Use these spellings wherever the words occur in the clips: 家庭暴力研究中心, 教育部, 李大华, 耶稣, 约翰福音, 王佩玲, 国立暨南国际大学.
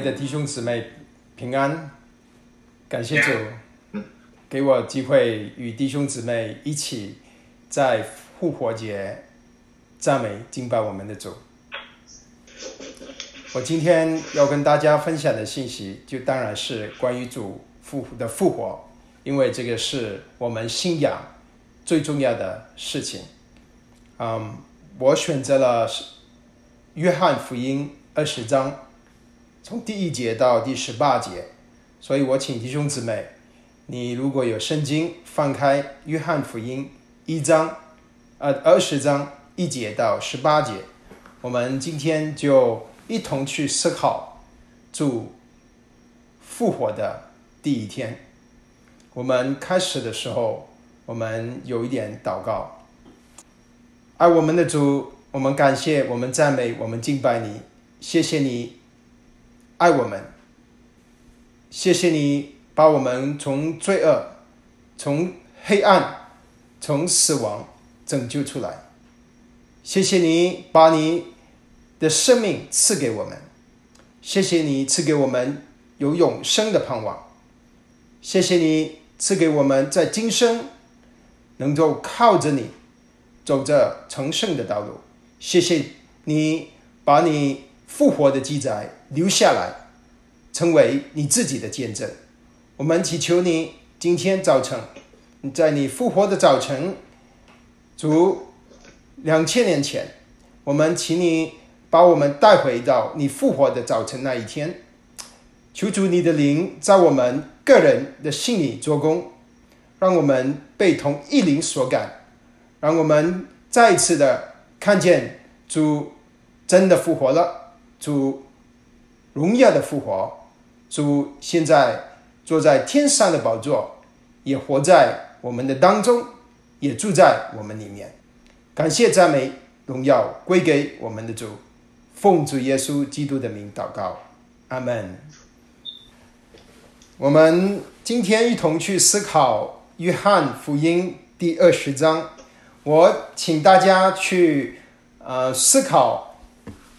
内的弟兄姊妹平安，感谢主给我机会与弟兄姊妹一起在复活节赞美敬拜我们的主。我今天要跟大家分享的信息就当然是关于主的复活，因为这个是我们信仰最重要的事情。我选择了约翰福音20章从第1节到第18节，所以我请弟兄姊妹，你如果有圣经翻开约翰福音20章1节到18节，我们今天就一同去思考主复活的第一天。我们开始的时候，我们有一点祷告。爱我们的主，我们感谢，我们赞美，我们敬拜你，谢谢你爱我们，谢谢你把我们从罪恶、从黑暗、从死亡拯救出来，谢谢你把你的生命赐给我们，谢谢你赐给我们有永生的盼望，谢谢你赐给我们在今生能够靠着你走着成圣的道路，谢谢你把你复活的记载留下来，成为你自己的见证。我们祈求你今天早晨，在你复活的早晨，主，2000年前，我们请你把我们带回到你复活的早晨那一天，求主你的灵在我们个人的心里做工，让我们被同一灵所感，让我们再一次的看见主真的复活了，主荣耀的复活，主现在坐在天上的宝座，也活在我们的当中，也住在我们里面。感谢赞美荣耀归给我们的主，奉主耶稣基督的名祷告，阿们。我们今天一同去思考约翰福音第20章。我请大家去思考，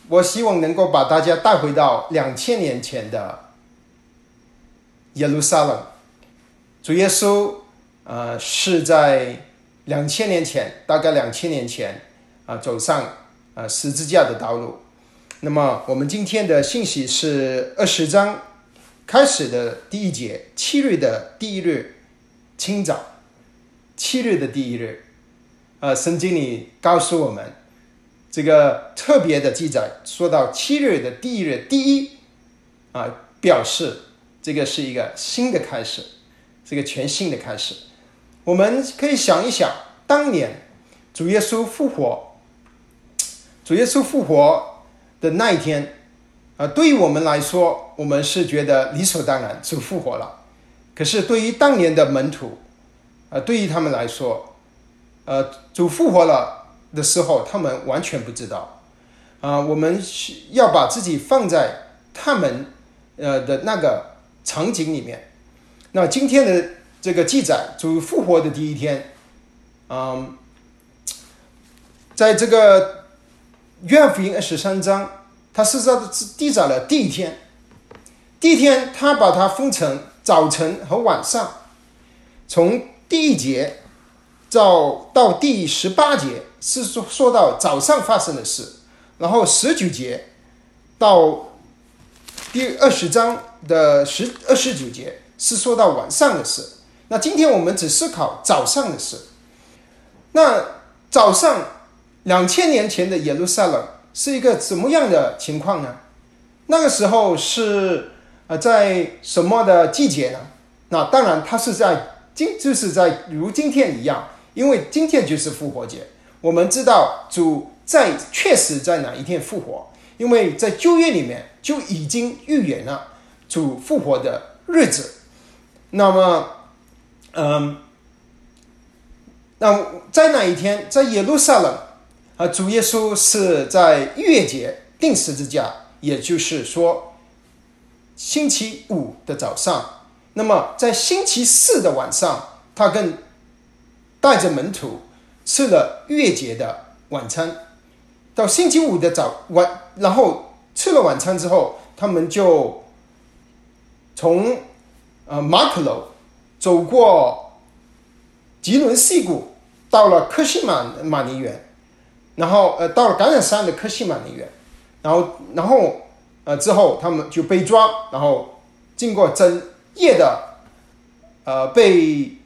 我希望能够把大家带回到2000年前的耶路撒冷。主耶稣是在2000年前，大概2000年前走上十字架的道路。那么我们今天的信息是20章开始的第1节，7日的第一日清早，7日的第一日。圣经里告诉我们这个特别的记载，说到7日的第一日，第一表示这个是一个新的开始，这个全新的开始。我们可以想一想，当年主耶稣复活的那一天，对于我们来说，我们是觉得理所当然，主复活了。可是对于当年的门徒，对于他们来说，主复活了的时候，他们完全不知道。我们要把自己放在他们的那个场景里面。那今天的这个记载，主复活的第一天，在这个约翰福音23章，他是记载了第一天。第一天，他把它分成早晨和晚上，从第1节。到第18节是说到早上发生的事，然后19节到第20章的29节是说到晚上的事。那今天我们只思考早上的事。那早上2000年前的耶路撒冷是一个怎么样的情况呢？那个时候是在什么的季节呢？那当然它是在如今天一样，因为今天就是复活节。我们知道主确实在哪一天复活，因为在旧约里面就已经预言了主复活的日子。那么那在哪一天，在耶路撒冷主耶稣是在逾越节钉十字架，也就是说星期五的早上。那么在星期四的晚上，他带着门徒吃了逾越节的晚餐，到星期五的然后吃了晚餐之后，他们就从马克楼走过吉伦西谷，到了科西玛尼园，然后到了橄榄山的科西玛尼园，然后之后他们就被抓，然后经过整夜的被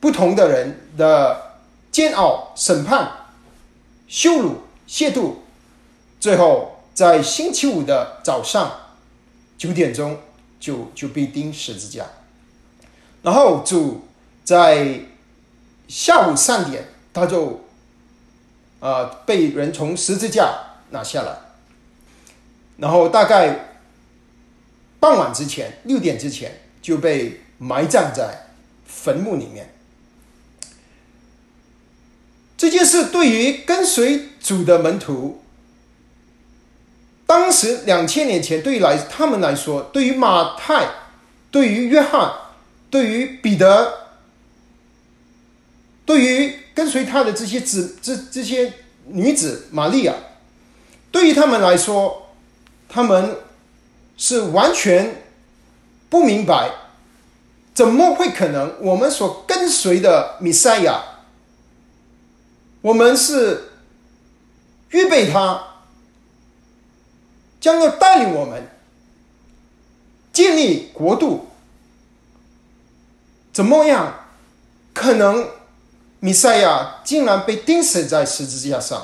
不同的人的煎熬、审判、羞辱、亵渎，最后在星期五的早上9点钟就被钉十字架。然后主在下午3点他就被人从十字架拿下来，然后大概傍晚之前6点之前就被埋葬在坟墓里面。这件事对于跟随主的门徒，当时2000年前对于他们来说，对于马太，对于约翰，对于彼得，对于跟随他的这些女子玛利亚，对于他们来说，他们是完全不明白怎么会可能我们所跟随的弥赛亚，我们是预备他将要带领我们建立国度，怎么样可能弥赛亚竟然被钉死在十字架上？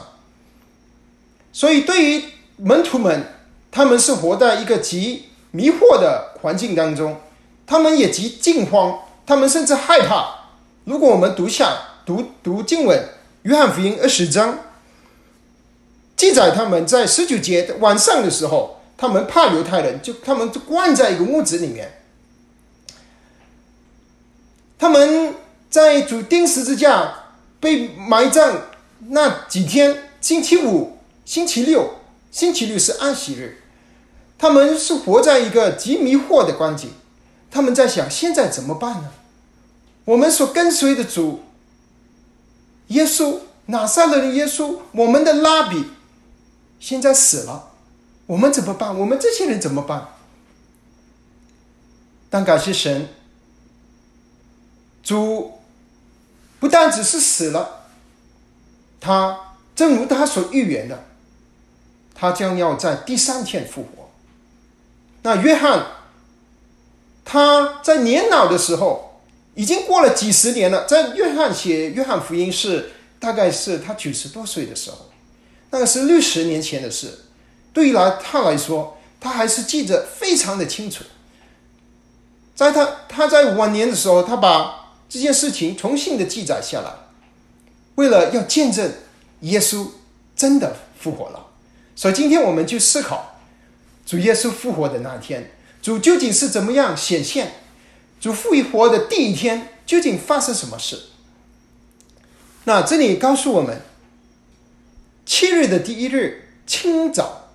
所以对于门徒们，他们是活在一个极迷惑的环境当中，他们也极惊慌，他们甚至害怕。如果我们读经文，约翰福音20章记载，他们在19节晚上的时候，他们怕犹太人，他们就关在一个屋子里面。他们在主钉十字架被埋葬那几天，星期5、星期6，星期6是安息日，他们是活在一个极迷惑的光景。他们在想，现在怎么办呢？我们所跟随的主耶稣，拿撒勒人耶稣，我们的拉比现在死了，我们怎么办？我们这些人怎么办？但感谢神，主不但只是死了，他正如他所预言的，他将要在第3天复活。那约翰他在年老的时候，已经过了几十年了，在约翰写约翰福音是大概是他90多岁的时候，那个是60年前的事，对于他来说，他还是记得非常的清楚。在他在晚年的时候，他把这件事情重新的记载下来，为了要见证耶稣真的复活了。所以今天我们就思考主耶稣复活的那天，主究竟是怎么样显现？主复活的第一天究竟发生什么事？那这里告诉我们，7日的第1日清早，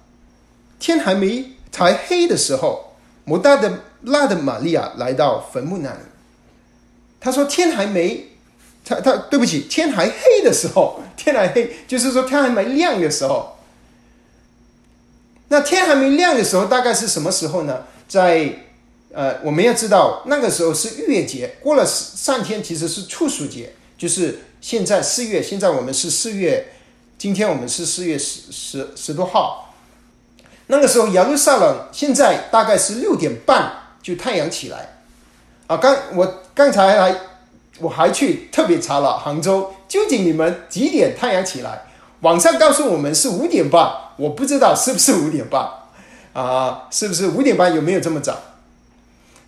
天还没才黑的时候，抹大拉的玛利亚来到坟墓那里。他说天还没他对不起，天还黑的时候，天还黑就是说天还没亮的时候。那天还没亮的时候大概是什么时候呢？在我们要知道那个时候是逾越节，过了3天其实是处暑节，就是现在4月，现在我们是4月，今天我们是4月 10多号。那个时候耶路撒冷现在大概是6点半就太阳起来啊。我还去特别查了杭州究竟你们几点太阳起来，网上告诉我们是5点半，我不知道是不是5点半啊，是不是5点半，有没有这么早？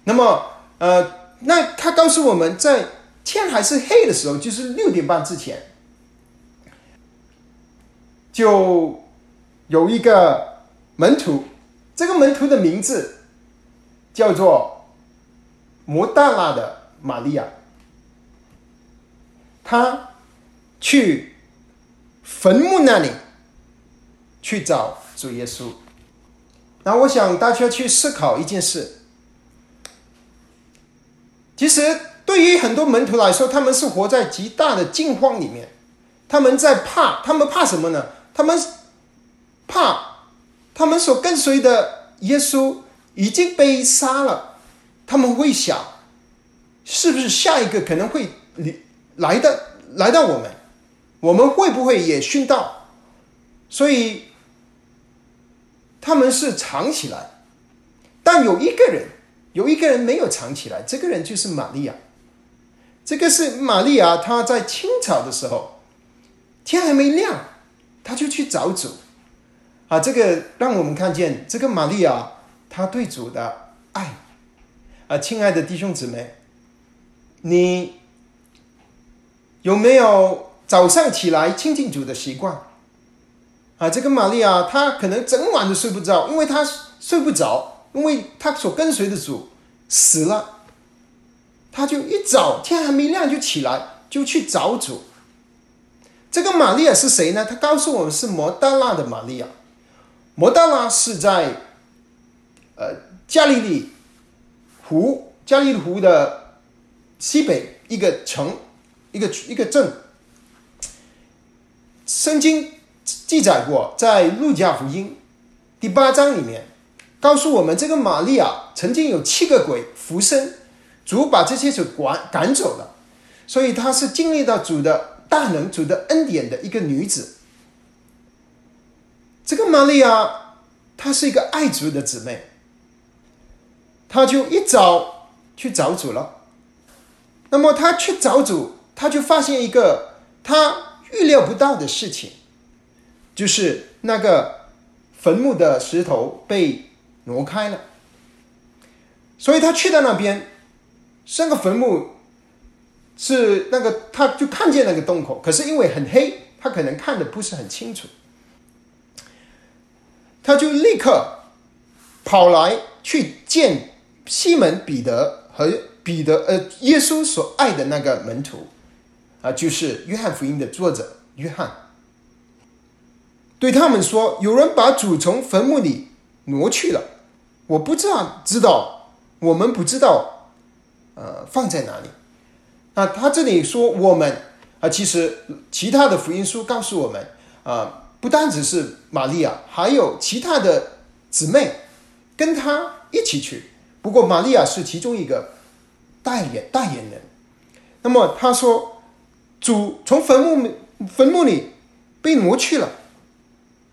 那么那他告诉我们，在天还是黑的时候，就是6点半之前，就有一个门徒，这个门徒的名字叫做抹大拉的玛利亚，他去坟墓那里去找主耶稣。那我想大家去思考一件事，其实对于很多门徒来说，他们是活在极大的惊慌里面，他们在怕，他们怕什么呢？他们怕他们所跟随的耶稣已经被杀了，他们会想是不是下一个可能会来到我们会不会也殉道？所以他们是藏起来，但有一个人没有藏起来，这个人就是玛利亚。这个是玛利亚，她在清早的时候，天还没亮，她就去找主啊。这个让我们看见这个玛利亚她对主的爱啊。亲爱的弟兄姊妹，你有没有早上起来亲近主的习惯啊？这个玛利亚她可能整晚都睡不着，因为她睡不着，因为她所跟随的主死了，他就一早天还没亮就起来，就去找主。这个玛利亚是谁呢？他告诉我们是摩大拉的玛利亚。摩大拉是在加利利湖的西北一个城，一个镇。圣经记载过，在路加福音第8章里面告诉我们，这个玛利亚曾经有7个鬼附身，主把这些鬼赶走了，所以她是经历到主的大能、主的恩典的一个女子。这个玛利亚她是一个爱主的姊妹，她就一早去找主了。那么她去找主，她就发现一个她预料不到的事情，就是那个坟墓的石头被挪开了，所以她去到那边，那个坟墓是那个，他就看见那个洞口，可是因为很黑，他可能看的不是很清楚，他就立刻跑来去见西门彼得和耶稣所爱的那个门徒啊，就是约翰福音的作者约翰，对他们说：“有人把主从坟墓里挪去了，我不知道，我们不知道。”放在哪里？那他这里说我们啊，其实其他的福音书告诉我们啊，不单只是玛利亚，还有其他的姊妹跟他一起去。不过玛利亚是其中一个代言人。那么他说，主从坟墓里被挪去了。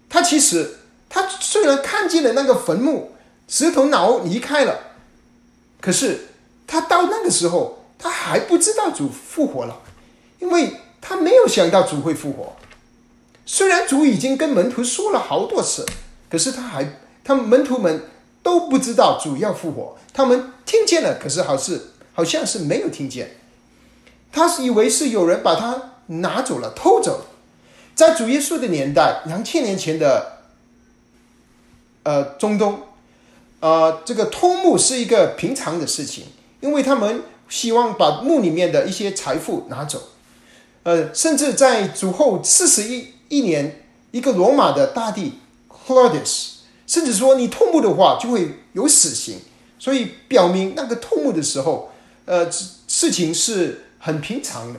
他虽然看见了那个坟墓石头挪离开了，可是他到那个时候，他还不知道主复活了，因为他没有想到主会复活。虽然主已经跟门徒说了好多次，可是他门徒们都不知道主要复活。他们听见了，可是好像是没有听见。他以为是有人把他拿走了，偷走了。在主耶稣的年代，2000年前的中东，这个偷墓是一个平常的事情。因为他们希望把墓里面的一些财富拿走，甚至在主后41年，一个罗马的大帝 Claudius 甚至说你偷墓的话就会有死刑，所以表明那个偷墓的时候，事情是很平常的。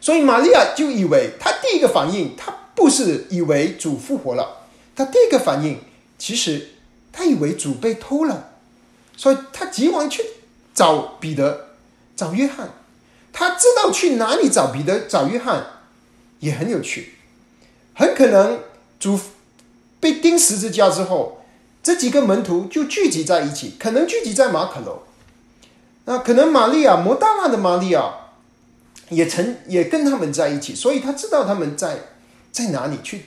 所以玛利亚就以为，她第一个反应，她不是以为主复活了，她第一个反应其实她以为主被偷了，所以她急忙去找彼得找约翰。他知道去哪里找彼得找约翰也很有趣，很可能主被钉十字架之后，这几个门徒就聚集在一起，可能聚集在马可楼。那可能玛利亚，摩大拉的玛利亚也跟他们在一起，所以他知道他们在哪里去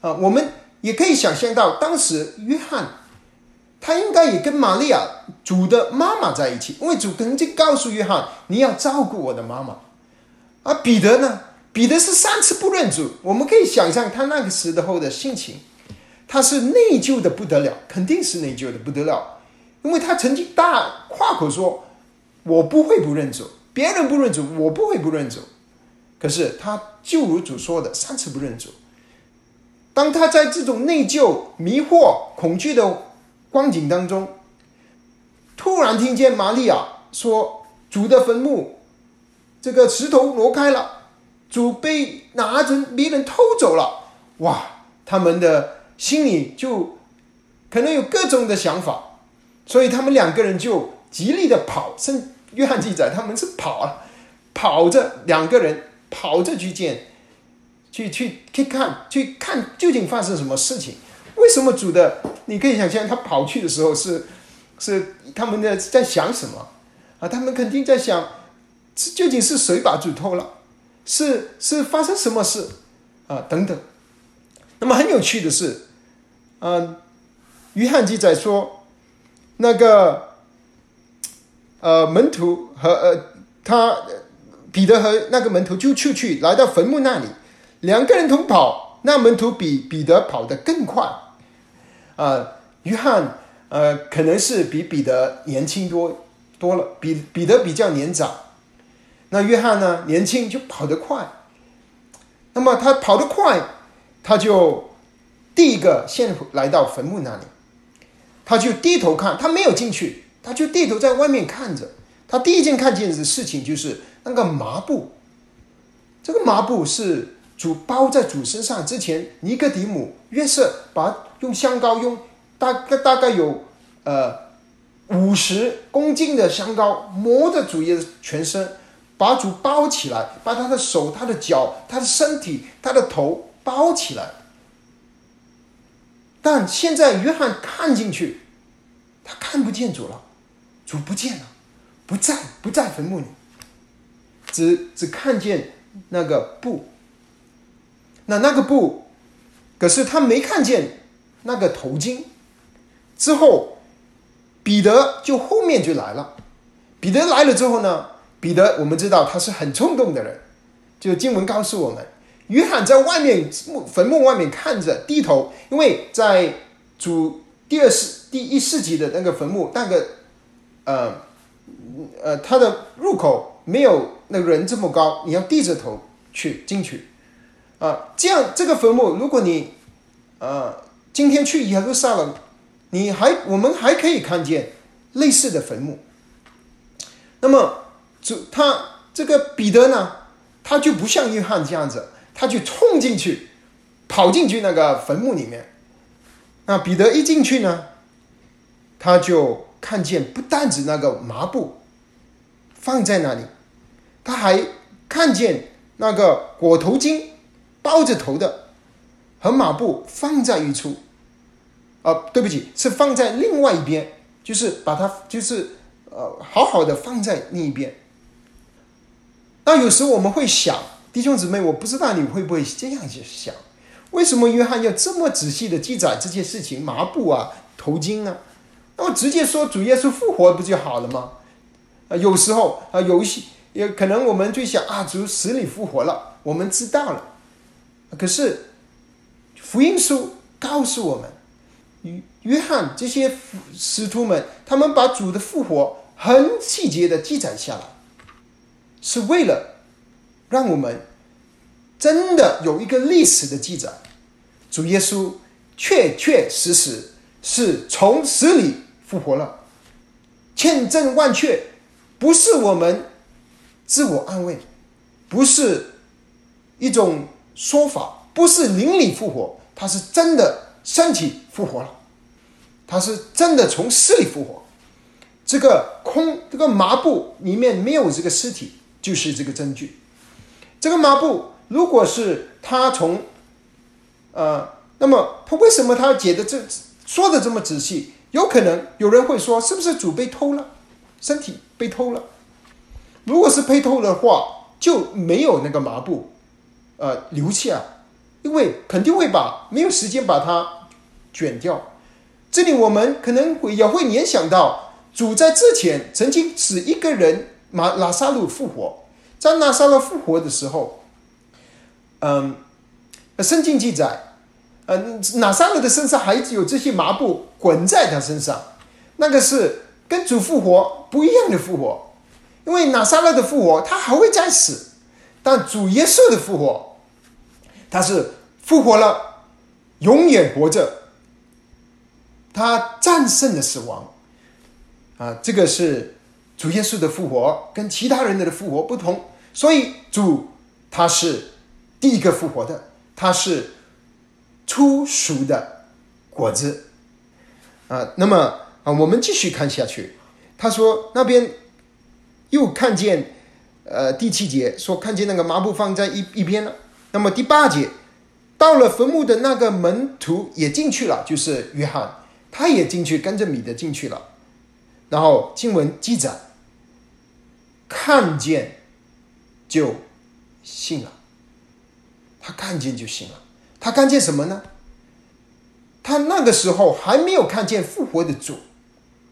啊。我们也可以想象到，当时约翰他应该也跟玛利亚主的妈妈在一起，因为主曾经告诉约翰，你要照顾我的妈妈。而彼得呢？彼得是3次不认主，我们可以想象他那个时候的心情，他是内疚的不得了，肯定是内疚的不得了，因为他曾经大夸口说，我不会不认主，别人不认主，我不会不认主。可是他就如主说的，3次不认主。当他在这种内疚、迷惑、恐惧的光景当中，突然听见玛利亚说，主的坟墓这个石头挪开了，主被拿着别人偷走了。哇，他们的心里就可能有各种的想法，所以他们两个人就极力的跑。圣约翰记载他们是跑啊，跑着，两个人跑着去见，去看究竟发生什么事情。为什么主的？你可以想象他跑去的时候是他们的在想什么啊？他们肯定在想，究竟是谁把主偷了？是发生什么事啊？等等。那么很有趣的是，约翰记载说，那个门徒和彼得和那个门徒就出去，来到坟墓那里，两个人同跑，那门徒比彼得跑得更快。约翰可能是比彼得年轻多了，彼得比较年长，那约翰呢年轻就跑得快。那么他跑得快，他就第一个先来到坟墓那里，他就低头看，他没有进去，他就低头在外面看着。他第一件看见的事情就是那个麻布，这个麻布是主包在主身上之前，尼哥底母、约瑟把用香膏，用大概有50公斤的香膏磨着主耶稣全身，把主包起来，把他的手、他的脚、他的身体、他的头包起来。但现在约翰看进去，他看不见主了，主不见了，不在坟墓里，只看见那个布。那个布，可是他没看见那个头巾。之后彼得就后面就来了。彼得来了之后呢，彼得我们知道他是很冲动的人，就经文告诉我们，约翰在外面坟墓外面看着，低头，因为在主第一世纪的那个坟墓，那个它的入口没有那个人这么高，你要低着头去进去这样这个坟墓，如果你今天去耶路撒冷，我们还可以看见类似的坟墓。那么他这个彼得呢，他就不像约翰这样子，他就冲进去，跑进去那个坟墓里面。那彼得一进去呢，他就看见不单止那个麻布放在那里，他还看见那个裹头巾包着头的和麻布放在一处对不起，是放在另外一边，就是把它好好的放在另一边。那有时我们会想，弟兄姊妹，我不知道你会不会这样去想，为什么约翰要这么仔细的记载这些事情，麻布啊、头巾啊？那么直接说主耶稣复活不就好了吗？有时候也可能我们就想主死里复活了，我们知道了。可是福音书告诉我们，约翰这些使徒们，他们把主的复活很细节的记载下来，是为了让我们真的有一个历史的记载，主耶稣确确实实是从死里复活了，千真万确，不是我们自我安慰，不是一种说法，不是灵里复活，他是真的身体复活了，他是真的从死里复活。这个麻布里面没有这个尸体，就是这个证据。这个麻布如果是他从那么他为什么他解的说的这么仔细？有可能有人会说，是不是主被偷了，身体被偷了？如果是被偷的话，就没有那个麻布留下，因为肯定会没有时间把它卷掉。这里我们可能也会联想到，主在之前曾经使一个人拉撒路复活。在拉撒路复活的时候，圣经记载拿撒勒的身上还有这些麻布滚在他身上，那个是跟主复活不一样的复活。因为拿撒勒的复活他还会再死，但主耶稣的复活，他是复活了，永远活着，他战胜了死亡这个是主耶稣的复活跟其他人的复活不同。所以主他是第一个复活的，他是初熟的果子那么啊，我们继续看下去。他说那边又看见，第七节说看见那个麻布放在一边了。那么第八节，到了坟墓的那个门徒也进去了，就是约翰，他也进去跟着彼得进去了。然后经文记载，看见就信了，他看见就信了。他看见什么呢？他那个时候还没有看见复活的主，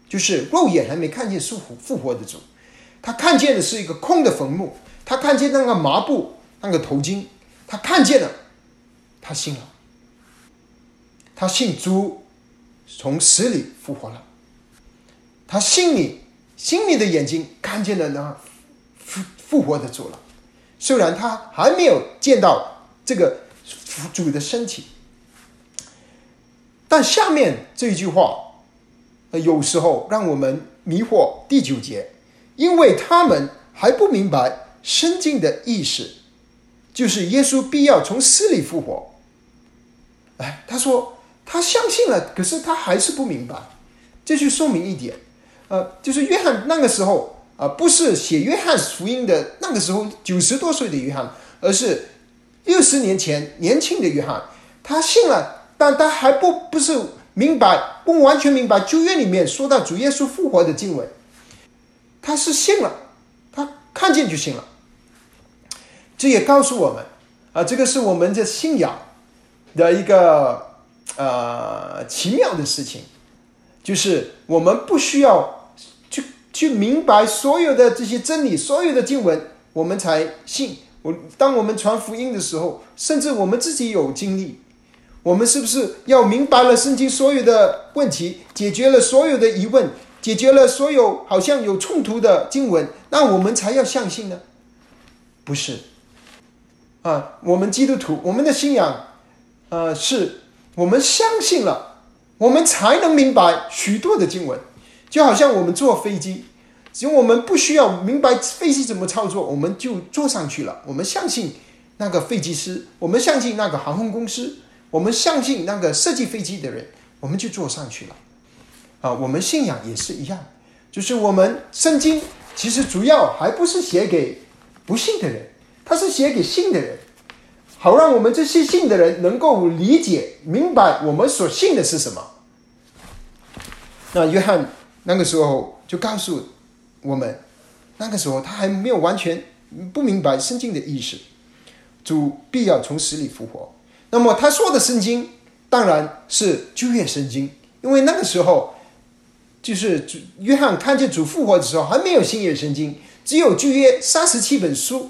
就是肉眼还没看见复活的主，他看见的是一个空的坟墓，他看见那个麻布那个头巾，他看见了，他信了，他信主从死里复活了，他心里的眼睛看见了那复活的主了。虽然他还没有见到这个主的身体，但下面这一句话有时候让我们迷惑。第九节，因为他们还不明白圣经的意思，就是耶稣必要从死里复活。哎，他说他相信了，可是他还是不明白。这就说明一点，就是约翰那个时候不是写约翰福音的那个时候90多岁的约翰，而是60年前年轻的约翰，他信了，但他还不是明白，不完全明白旧约里面说到主耶稣复活的经文。他是信了，他看见就信了。这也告诉我们这个是我们的信仰的一个奇妙的事情，就是我们不需要去明白所有的这些真理，所有的经文我们才信。当我们传福音的时候，甚至我们自己有经历，我们是不是要明白了圣经所有的问题，解决了所有的疑问，解决了所有好像有冲突的经文，那我们才要相信呢？不是我们基督徒，我们的信仰是我们相信了，我们才能明白许多的经文。就好像我们坐飞机，只有我们不需要明白飞机怎么操作，我们就坐上去了，我们相信那个飞机师，我们相信那个航空公司，我们相信那个设计飞机的人，我们就坐上去了我们信仰也是一样，就是我们圣经其实主要还不是写给不信的人，它是写给信的人，好让我们这些信的人能够理解明白我们所信的是什么。那约翰那个时候就告诉我们，那个时候他还没有完全不明白圣经的意思，主必要从死里复活。那么他说的圣经当然是旧约圣经，因为那个时候就是约翰看见主复活的时候还没有新约圣经，只有旧约37本书。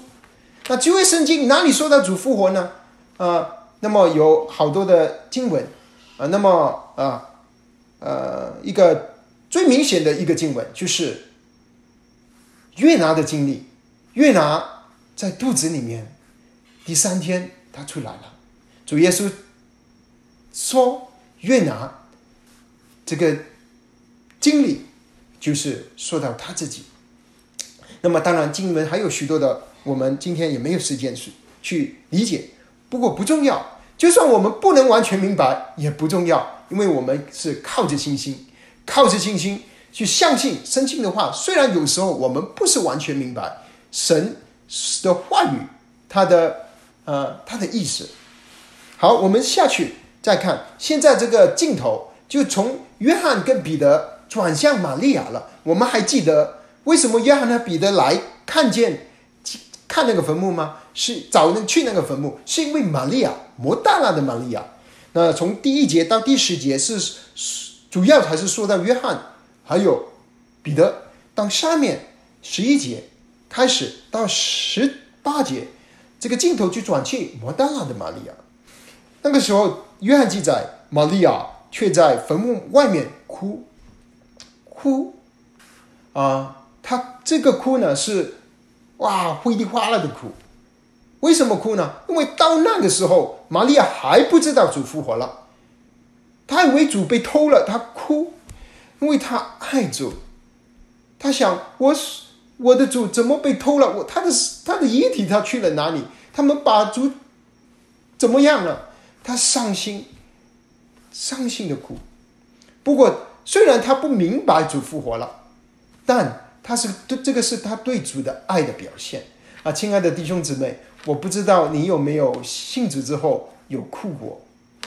那旧约圣经哪里说到主复活呢？那么有好多的经文那么一个最明显的一个经文就是约拿的经历。约拿在肚子里面第3天他出来了，主耶稣说约拿这个经历就是说到他自己。那么当然经文还有许多的，我们今天也没有时间去理解，不过不重要，就算我们不能完全明白也不重要，因为我们是靠着信心去相信圣经的话。虽然有时候我们不是完全明白神的话语，他的意思。好，我们下去再看，现在这个镜头就从约翰跟彼得转向玛利亚了。我们还记得为什么约翰和彼得来看那个坟墓吗？是早能去那个坟墓，是因为玛利亚，抹大拉的玛利亚。那从第1节到第10节是主要还是说到约翰还有彼得。到下面11节开始到18节，这个镜头就转去抹大拉的玛利亚。那个时候约翰记载，玛利亚却在坟墓外面哭他这个哭呢是哗里哗啦的哭。为什么哭呢？因为到那个时候玛利亚还不知道主复活了，她以为主被偷了，她哭，因为她爱主，她想我的主怎么被偷了，他的遗体他去了哪里，他们把主怎么样了，她伤心的哭。不过虽然他不明白主复活了，但他是对这个是他对主的爱的表现啊！亲爱的弟兄姊妹，我不知道你有没有信主之后有哭过，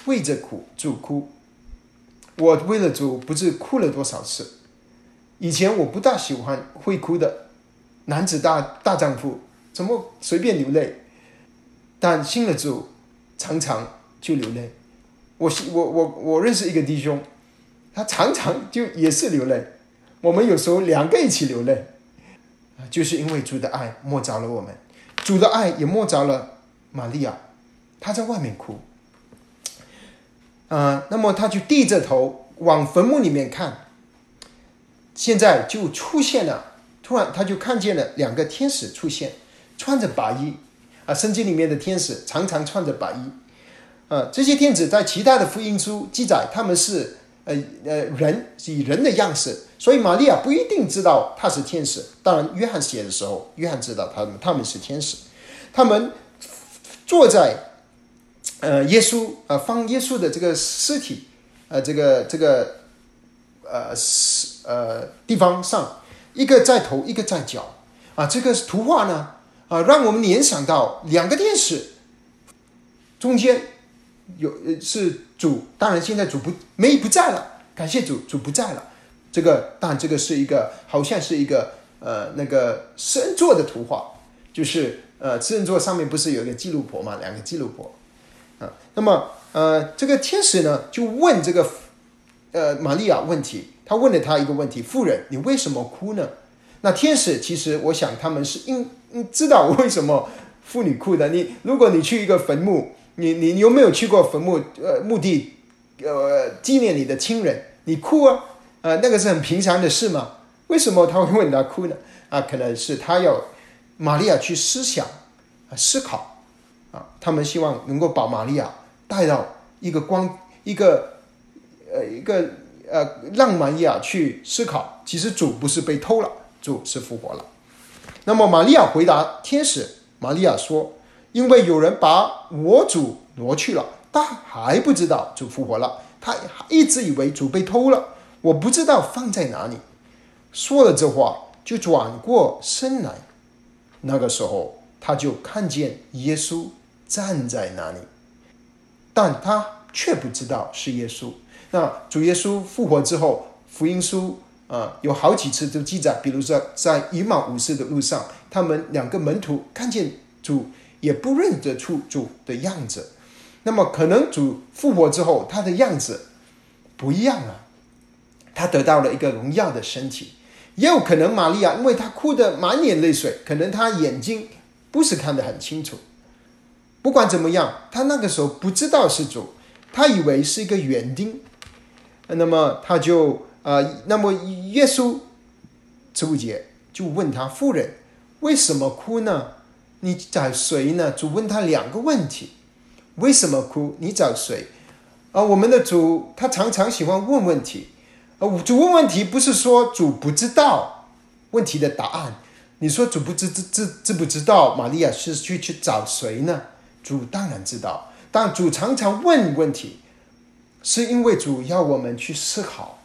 为着主哭。我为了主不知哭了多少次。以前我不大喜欢会哭的男子大丈夫，怎么随便流泪？但信了主，常常就流泪。我认识一个弟兄，他常常就也是流泪。我们有时候两个一起流泪，就是因为主的爱摸着了我们，主的爱也摸着了玛利亚，她在外面哭。那么他就低着头往坟墓里面看，现在就出现了，突然他就看见了两个天使出现，穿着白衣啊，圣经里面的天使常常穿着白衣啊。这些天使在其他的福音书记载他们是人以人的样式，所以玛利亚不一定知道他是天使。当然，约翰写的时候，约翰知道他们是天使，他们坐在。耶稣放耶稣的这个尸体，地方上，一个在头，一个在脚啊。这个图画呢让我们联想到两个天使，中间是主，当然现在主不在了，感谢主，主不在了。这个但这个是一个好像是一个那个施恩座的图画，就是施恩座上面不是有一个基路伯嘛，两个基路伯。那么这个天使呢就问这个玛利亚问题，他问了他一个问题，妇人你为什么哭呢？那天使其实我想他们是知道为什么妇女哭的。如果你去一个坟墓，你有没有去过坟墓墓地纪念你的亲人，你哭啊那个是很平常的事嘛，为什么他会问他哭呢？可能是他要玛利亚去思考啊，他们希望能够把玛利亚带到一个让玛利亚去思考，其实主不是被偷了，主是复活了。那么玛利亚回答天使，玛利亚说：“因为有人把我主挪去了，他还不知道主复活了，他一直以为主被偷了，我不知道放在哪里。”说了这话，就转过身来。那个时候，他就看见耶稣。站在那里，但他却不知道是耶稣。那主耶稣复活之后，福音书有好几次都记载，比如说在以马忤斯的路上，他们两个门徒看见主也不认得出主的样子。那么可能主复活之后，他的样子不一样了，他得到了一个荣耀的身体。也有可能玛利亚因为他哭得满脸泪水，可能他眼睛不是看得很清楚。不管怎么样，他那个时候不知道是主，他以为是一个园丁。那么他就那么耶稣十五节就问他：“妇人，为什么哭呢？你找谁呢？”主问他两个问题：为什么哭？你找谁？我们的主他常常喜欢问问题。主问问题不是说主不知道问题的答案。你说主不知不知道玛利亚是去找谁呢？主当然知道，但主常常问问题，是因为主要我们去思考。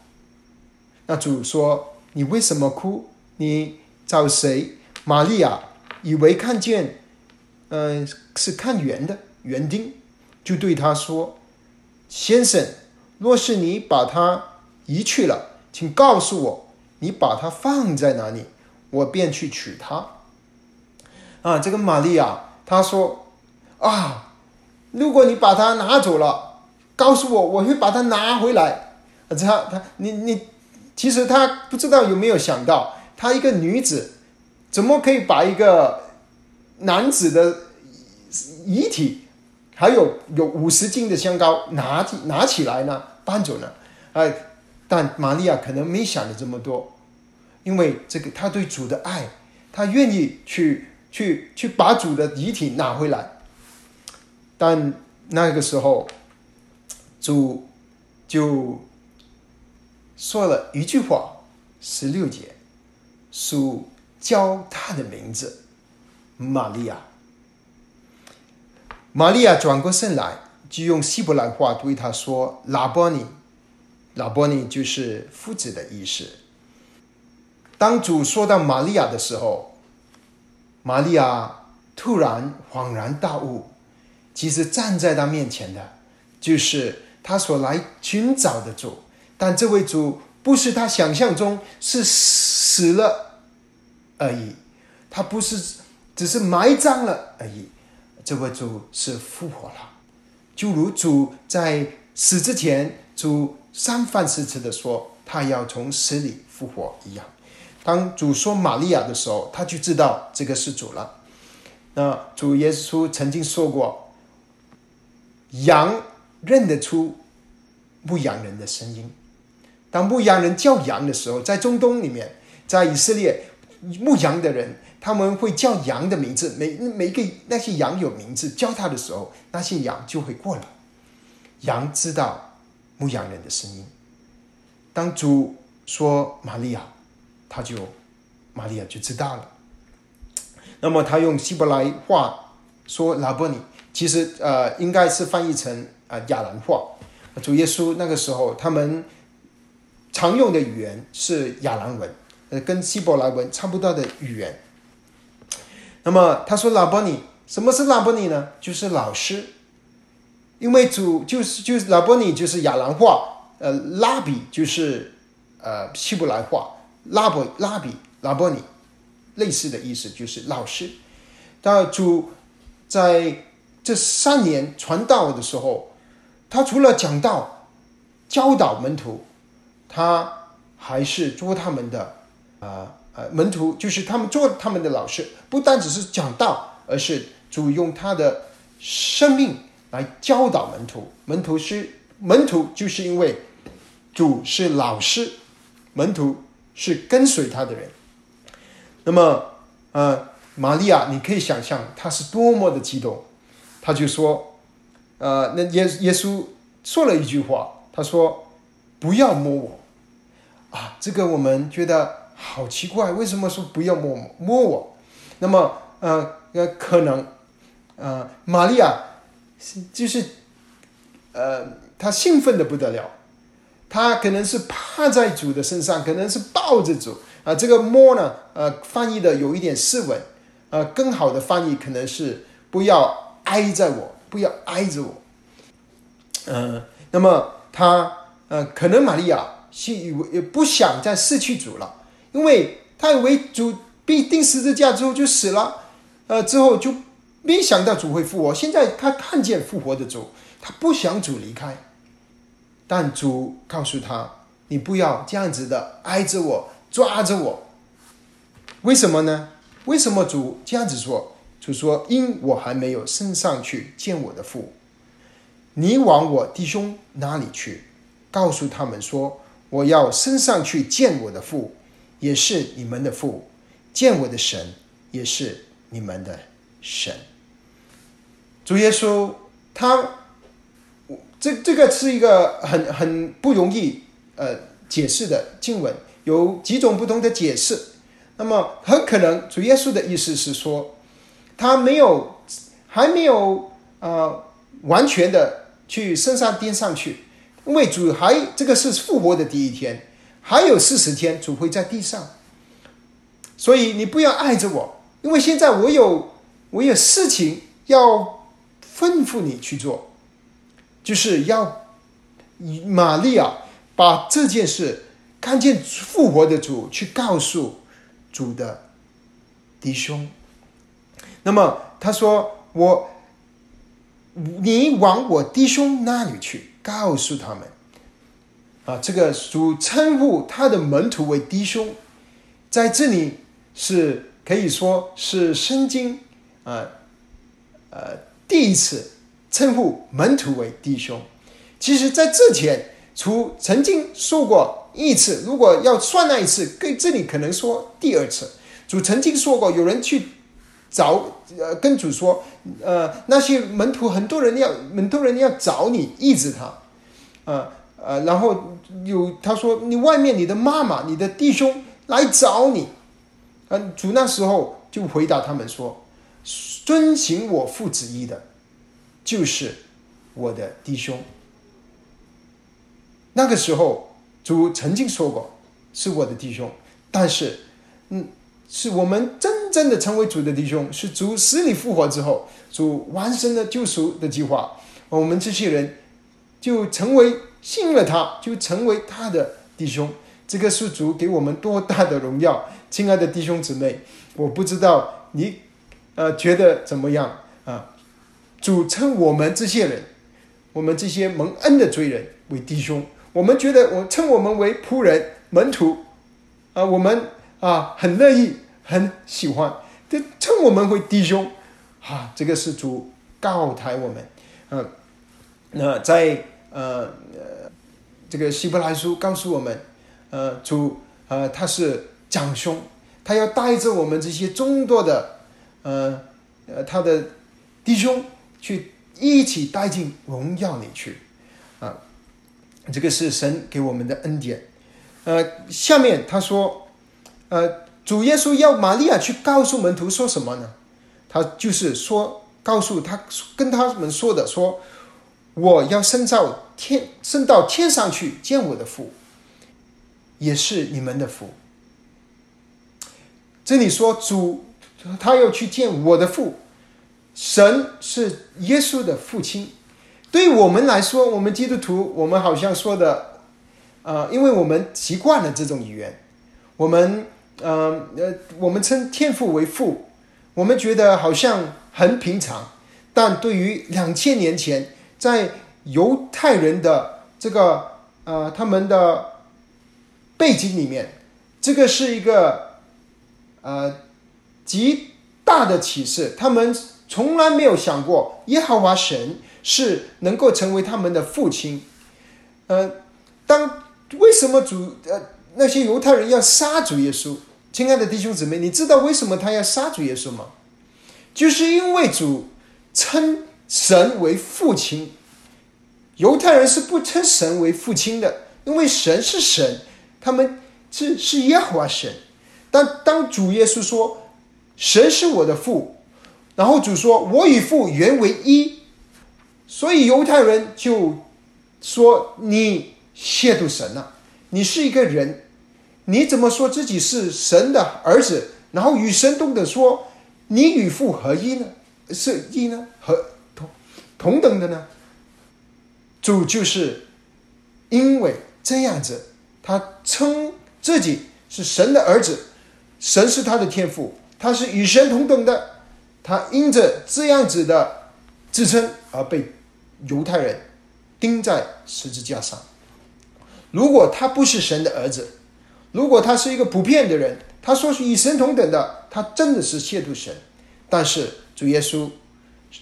那主说：“你为什么哭？你找谁？”玛利亚以为看见，是看园丁，就对他说：“先生，若是你把它移去了，请告诉我，你把它放在哪里，我便去取它。”啊，这个玛利亚她说。如果你把它拿走了，告诉我，我会把它拿回来。其实他不知道有没有想到，他一个女子怎么可以把一个男子的遗体还有50斤的香膏拿起来呢，搬走呢？但玛利亚可能没想了这么多，因为这个他对主的爱，他愿意去把主的遗体拿回来。但那个时候，主就说了一句话，16节，主叫他的名字，玛利亚。玛利亚转过身来，就用希伯来话对他说：“拉波尼，拉伯尼就是夫子的意思。当主说到玛利亚的时候，玛利亚突然恍然大悟，其实站在他面前的就是他所来寻找的主，但这位主不是他想象中是死了而已，他不是只是埋葬了而已，这位主是复活了。就如主在死之前，主三番四次的说他要从死里复活一样，当主说玛利亚的时候，他就知道这个是主了。那主耶稣曾经说过，羊认得出牧羊人的声音，当牧羊人叫羊的时候，在中东里面，在以色列牧羊的人，他们会叫羊的名字，每一个那些羊有名字，叫他的时候，那些羊就会过来，羊知道牧羊人的声音。当主说玛利亚，玛利亚就知道了。那么他用希伯来话说拉伯尼，其实应该是翻译成亚兰话。主耶稣那个时候他们常用的语言是亚兰文，跟希伯来文差不多的语言。那么他说拉伯尼，什么是拉伯尼呢？就是老师，因为主就是拉伯尼就是亚兰话，拉比就是希伯来话，拉比拉伯尼类似的意思就是老师。但主在这3年传道的时候，他除了讲道教导门徒，他还是做他们的门徒，就是他们做他们的老师，不单只是讲道，而是主用他的生命来教导门徒。门徒就是因为主是老师，门徒是跟随他的人。那么玛利亚，你可以想象她是多么的激动。她就说那耶稣说了一句话，他说不要摸我啊，这个我们觉得好奇怪，为什么说不要摸我？那么可能玛利亚就是她兴奋的不得了，她可能是趴在主的身上，可能是抱着主这个摸呢翻译的有一点斯文更好的翻译可能是不要挨着我那么他可能玛利亚不想再失去主了，因为他以为主必定十字架之后就死了之后就没想到主会复活，现在他看见复活的主，他不想主离开，但主告诉他，你不要这样子的挨着我抓着我。为什么呢？为什么主这样子说？主说，因我还没有升上去见我的父，你往我弟兄哪里去，告诉他们说，我要升上去见我的父，也是你们的父，见我的神，也是你们的神。主耶稣他这个是一个很不容易解释的经文，有几种不同的解释。那么很可能主耶稣的意思是说，他还没有完全的去升上天上去，因为主这个是复活的第一天，还有40天主会在地上，所以你不要碍着我，因为现在我有事情要吩咐你去做，就是要玛利亚把这件事看见复活的主去告诉主的弟兄。那么他说，你往我弟兄那里去，告诉他们这个主称呼他的门徒为弟兄，在这里是可以说是圣经第一次称呼门徒为弟兄。其实在之前主曾经说过一次，如果要算那一次，跟这里可能说第二次，主曾经说过，有人去跟主说那些门徒很多人要找你医治他然后他说，你外面你的妈妈你的弟兄来找你主那时候就回答他们说，遵行我父旨意的就是我的弟兄。那个时候主曾经说过是我的弟兄，但是是我们真正的成为主的弟兄，是主死里复活之后，主完成了救赎的计划，我们这些人就成为信了他，就成为他的弟兄。这个是主给我们多大的荣耀。亲爱的弟兄姊妹，我不知道你觉得怎么样啊？主称我们这些人，我们这些蒙恩的罪人为弟兄，我们觉得称我们为仆人门徒啊，我们啊很乐意很喜欢，这称我们为弟兄啊，这个是主告抬我们。那在这个希伯来书告诉我们，主他是长兄，他要带着我们这些众多的他的弟兄去一起带进荣耀里去啊，这个是神给我们的恩典。下面他说，主耶稣要玛利亚去告诉门徒说什么呢？他就是说告诉他跟他们说的，说我要升到天上去见我的父，也是你们的父。这里说主他要去见我的父，神是耶稣的父亲。对我们来说，我们基督徒，我们好像说的因为我们习惯了这种语言，我们称天父为父，我们觉得好像很平常。但对于2000年前在犹太人的这个他们的背景里面，这个是一个极大的启示。他们从来没有想过耶和华神是能够成为他们的父亲。为什么那些犹太人要杀主耶稣？亲爱的弟兄姊妹，你知道为什么他要杀主耶稣吗？就是因为主称神为父亲，犹太人是不称神为父亲的，因为神是神，他们是耶和华神。但当主耶稣说神是我的父，然后主说我与父原为一，所以犹太人就说你亵渎神了，你是一个人，你怎么说自己是神的儿子，然后与神同等说你与父合一呢？是一呢？和同等的呢？主就是因为这样子，他称自己是神的儿子，神是他的天父，他是与神同等的，他因着这样子的自称而被犹太人钉在十字架上。如果他不是神的儿子，如果他是一个普遍的人，他说是与神同等的，他真的是亵渎神。但是主耶稣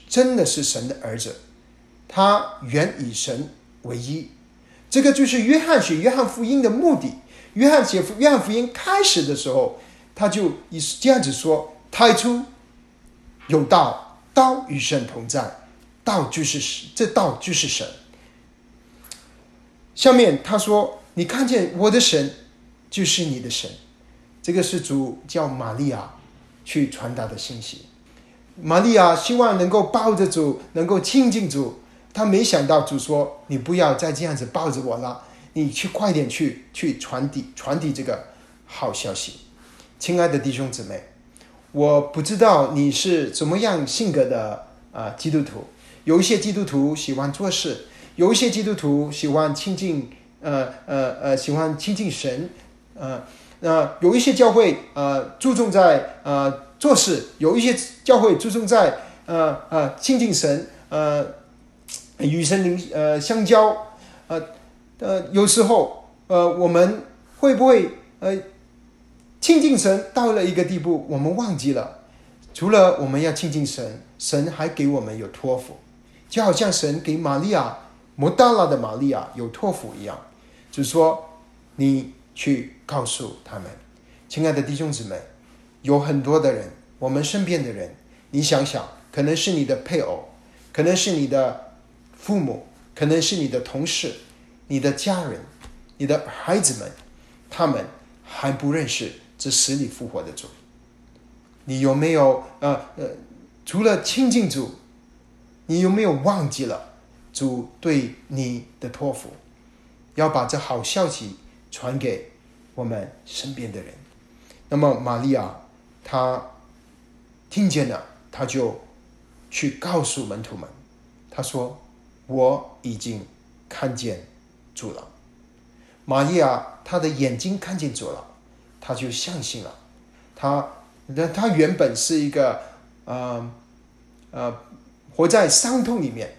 真的是神的儿子，他原与神为一。这个就是约翰写约翰福音的目的。约翰写约翰福音开始的时候，他就这样子说，太初有道，道与神同在，道就是神。下面他说，你看见我的神就是你的神。这个是主叫玛利亚去传达的信息。玛利亚希望能够抱着主，能够亲近主，她没想到主说你不要再这样子抱着我了，你去快点去传递这个好消息。亲爱的弟兄姊妹，我不知道你是怎么样性格的基督徒。有一些基督徒喜欢做事，有一些基督徒喜欢亲近神，有一些教会注重在做事，有一些教会注重在亲近神，与神灵相交。有时候我们会不会亲近神到了一个地步，我们忘记了除了我们要亲近神，神还给我们有托付，就好像神给玛利亚抹大拉的玛利亚有托付一样，就说你去告诉他们。亲爱的弟兄姊妹，有很多的人，我们身边的人，你想想，可能是你的配偶，可能是你的父母，可能是你的同事，你的家人，你的孩子们，他们还不认识这死里复活的主。你有没有除了亲近主，你有没有忘记了主对你的托付，要把这好消息传给我们身边的人。那么玛利亚她听见了，她就去告诉门徒们，她说我已经看见主了。玛利亚她的眼睛看见主了，她就相信了。她原本是一个活在伤痛里面，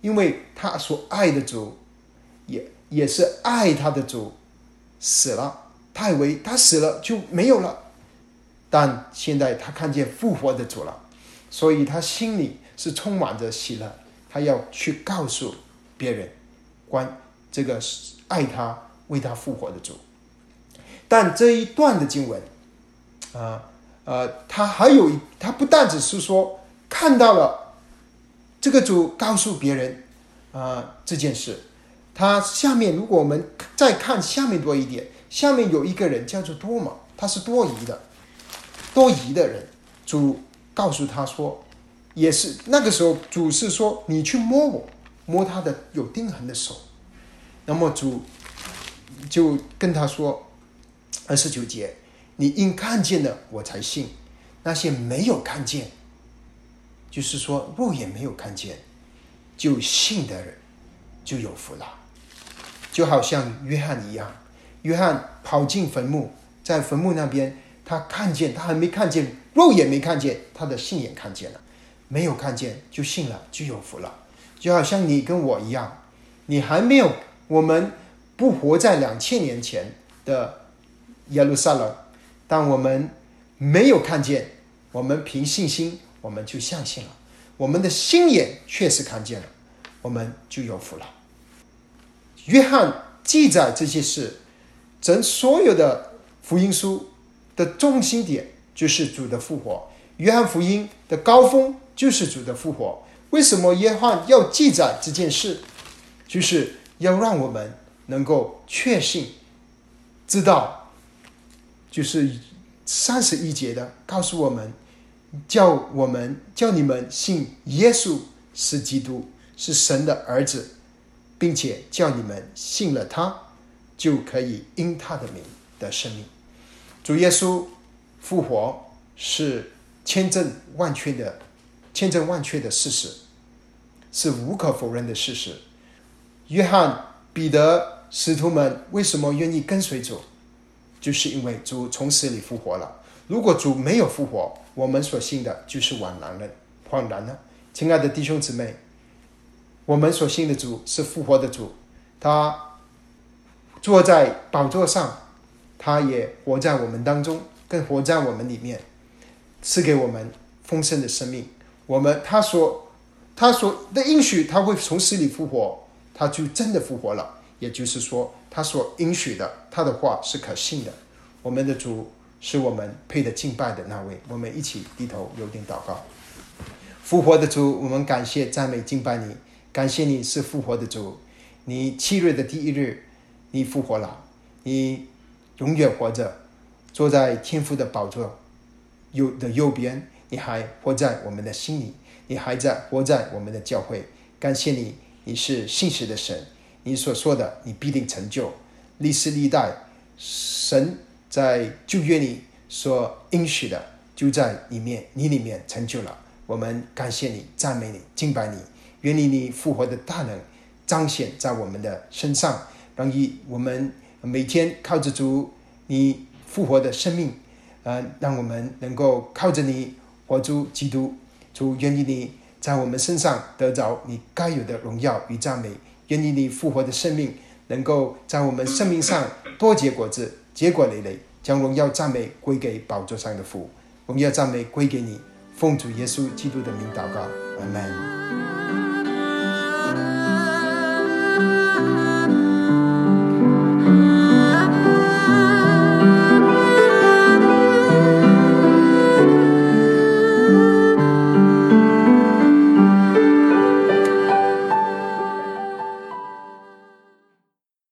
因为她所爱的主也是爱她的主死了，她以为她死了就没有了，但现在她看见复活的主了，所以她心里是充满着喜乐，她要去告诉别人关这个爱她为她复活的主。但这一段的经文他不但只是说看到了这个主告诉别人这件事。他下面如果我们再看下面多一点，下面有一个人叫做多马，他是多疑的人。主告诉他说，也是那个时候主是说你去摸我，摸他的有钉痕的手。那么主就跟他说29节，你因看见了我才信，那些没有看见，就是说肉眼没有看见就信的人就有福了。就好像约翰一样，约翰跑进坟墓，在坟墓那边他看见，他还没看见，肉眼没看见，他的信眼看见了，没有看见就信了，就有福了。就好像你跟我一样，你还没有，我们不活在2000年前的耶路撒冷，但我们没有看见，我们凭信心我们就相信了，我们的心眼确实看见了，我们就有福了。约翰记载这些事，整所有的福音书的中心点就是主的复活，约翰福音的高峰就是主的复活。为什么约翰要记载这件事？就是要让我们能够确信知道，就是31节的告诉我们，叫你们信耶稣是基督，是神的儿子，并且叫你们信了他，就可以因他的名得生命。主耶稣复活是千真万确的事实，是无可否认的事实。约翰、彼得、使徒们为什么愿意跟随主？就是因为主从死里复活了。如果主没有复活，我们所信的就是枉然了。亲爱的弟兄姊妹，我们所信的主是复活的主，他坐在宝座上，他也活在我们当中，更活在我们里面，赐给我们丰盛的生命。他所的应许，他会从死里复活，他就真的复活了。也就是说，他所应许的，他的话是可信的。我们的主是我们配得敬拜的那位。我们一起低头有点祷告。复活的主，我们感谢赞美敬拜你，感谢你是复活的主，你7日的第一日你复活了，你永远活着，坐在天父的宝座的右边，你还活在我们的心里，你还活在我们的教会。感谢你，你是信实的神，你所说的你必定成就。历世历代神在旧约里所应许的，就在你里面成就了。我们感谢你，赞美你，敬拜你，愿你复活的大能彰显在我们的身上，让我们每天靠着主你复活的生命让我们能够靠着你活出基督。主，愿你在我们身上得着你该有的荣耀与赞美，愿你复活的生命能够在我们生命上多结果子，结果累累，将荣耀赞美归给宝座上的父，荣耀赞美归给你。奉主耶稣基督的名祷告，阿们。